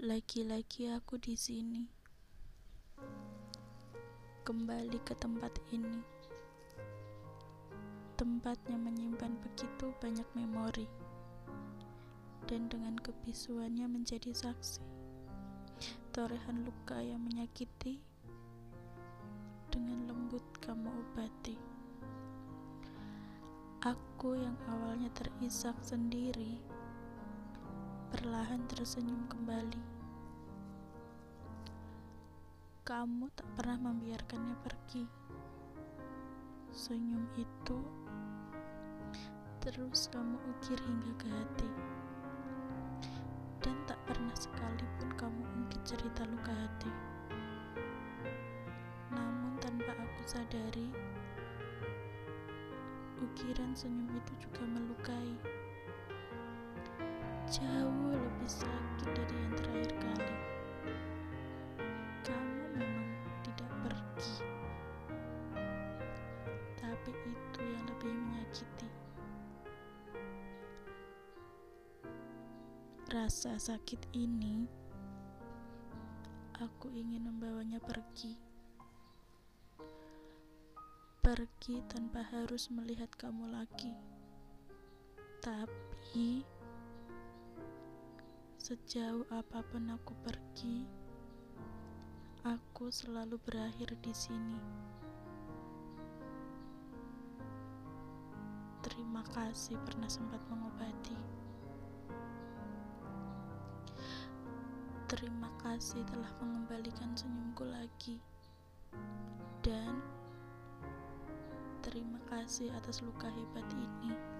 Lagi-lagi aku di sini, kembali ke tempat ini. Tempatnya menyimpan begitu banyak memori, dan dengan kebisuannya menjadi saksi torehan luka yang menyakiti. Dengan lembut kamu obati. Aku yang awalnya terisak sendiri, perlahan tersenyum kembali. Kamu tak pernah membiarkannya pergi. Senyum itu terus kamu ukir hingga ke hati, dan tak pernah sekalipun kamu ungkit cerita luka hati. Namun tanpa aku sadari, ukiran senyum itu juga melukai, jauh lebih sakit dari yang terakhir kali. Kamu memang tidak pergi, tapi itu yang lebih menyakiti. Rasa sakit ini, aku ingin membawanya pergi. Pergi tanpa harus melihat kamu lagi. Tapi sejauh apapun aku pergi, aku selalu berakhir di sini. Terima kasih pernah sempat mengobati. Terima kasih telah mengembalikan senyumku lagi. Dan terima kasih atas luka hebat ini.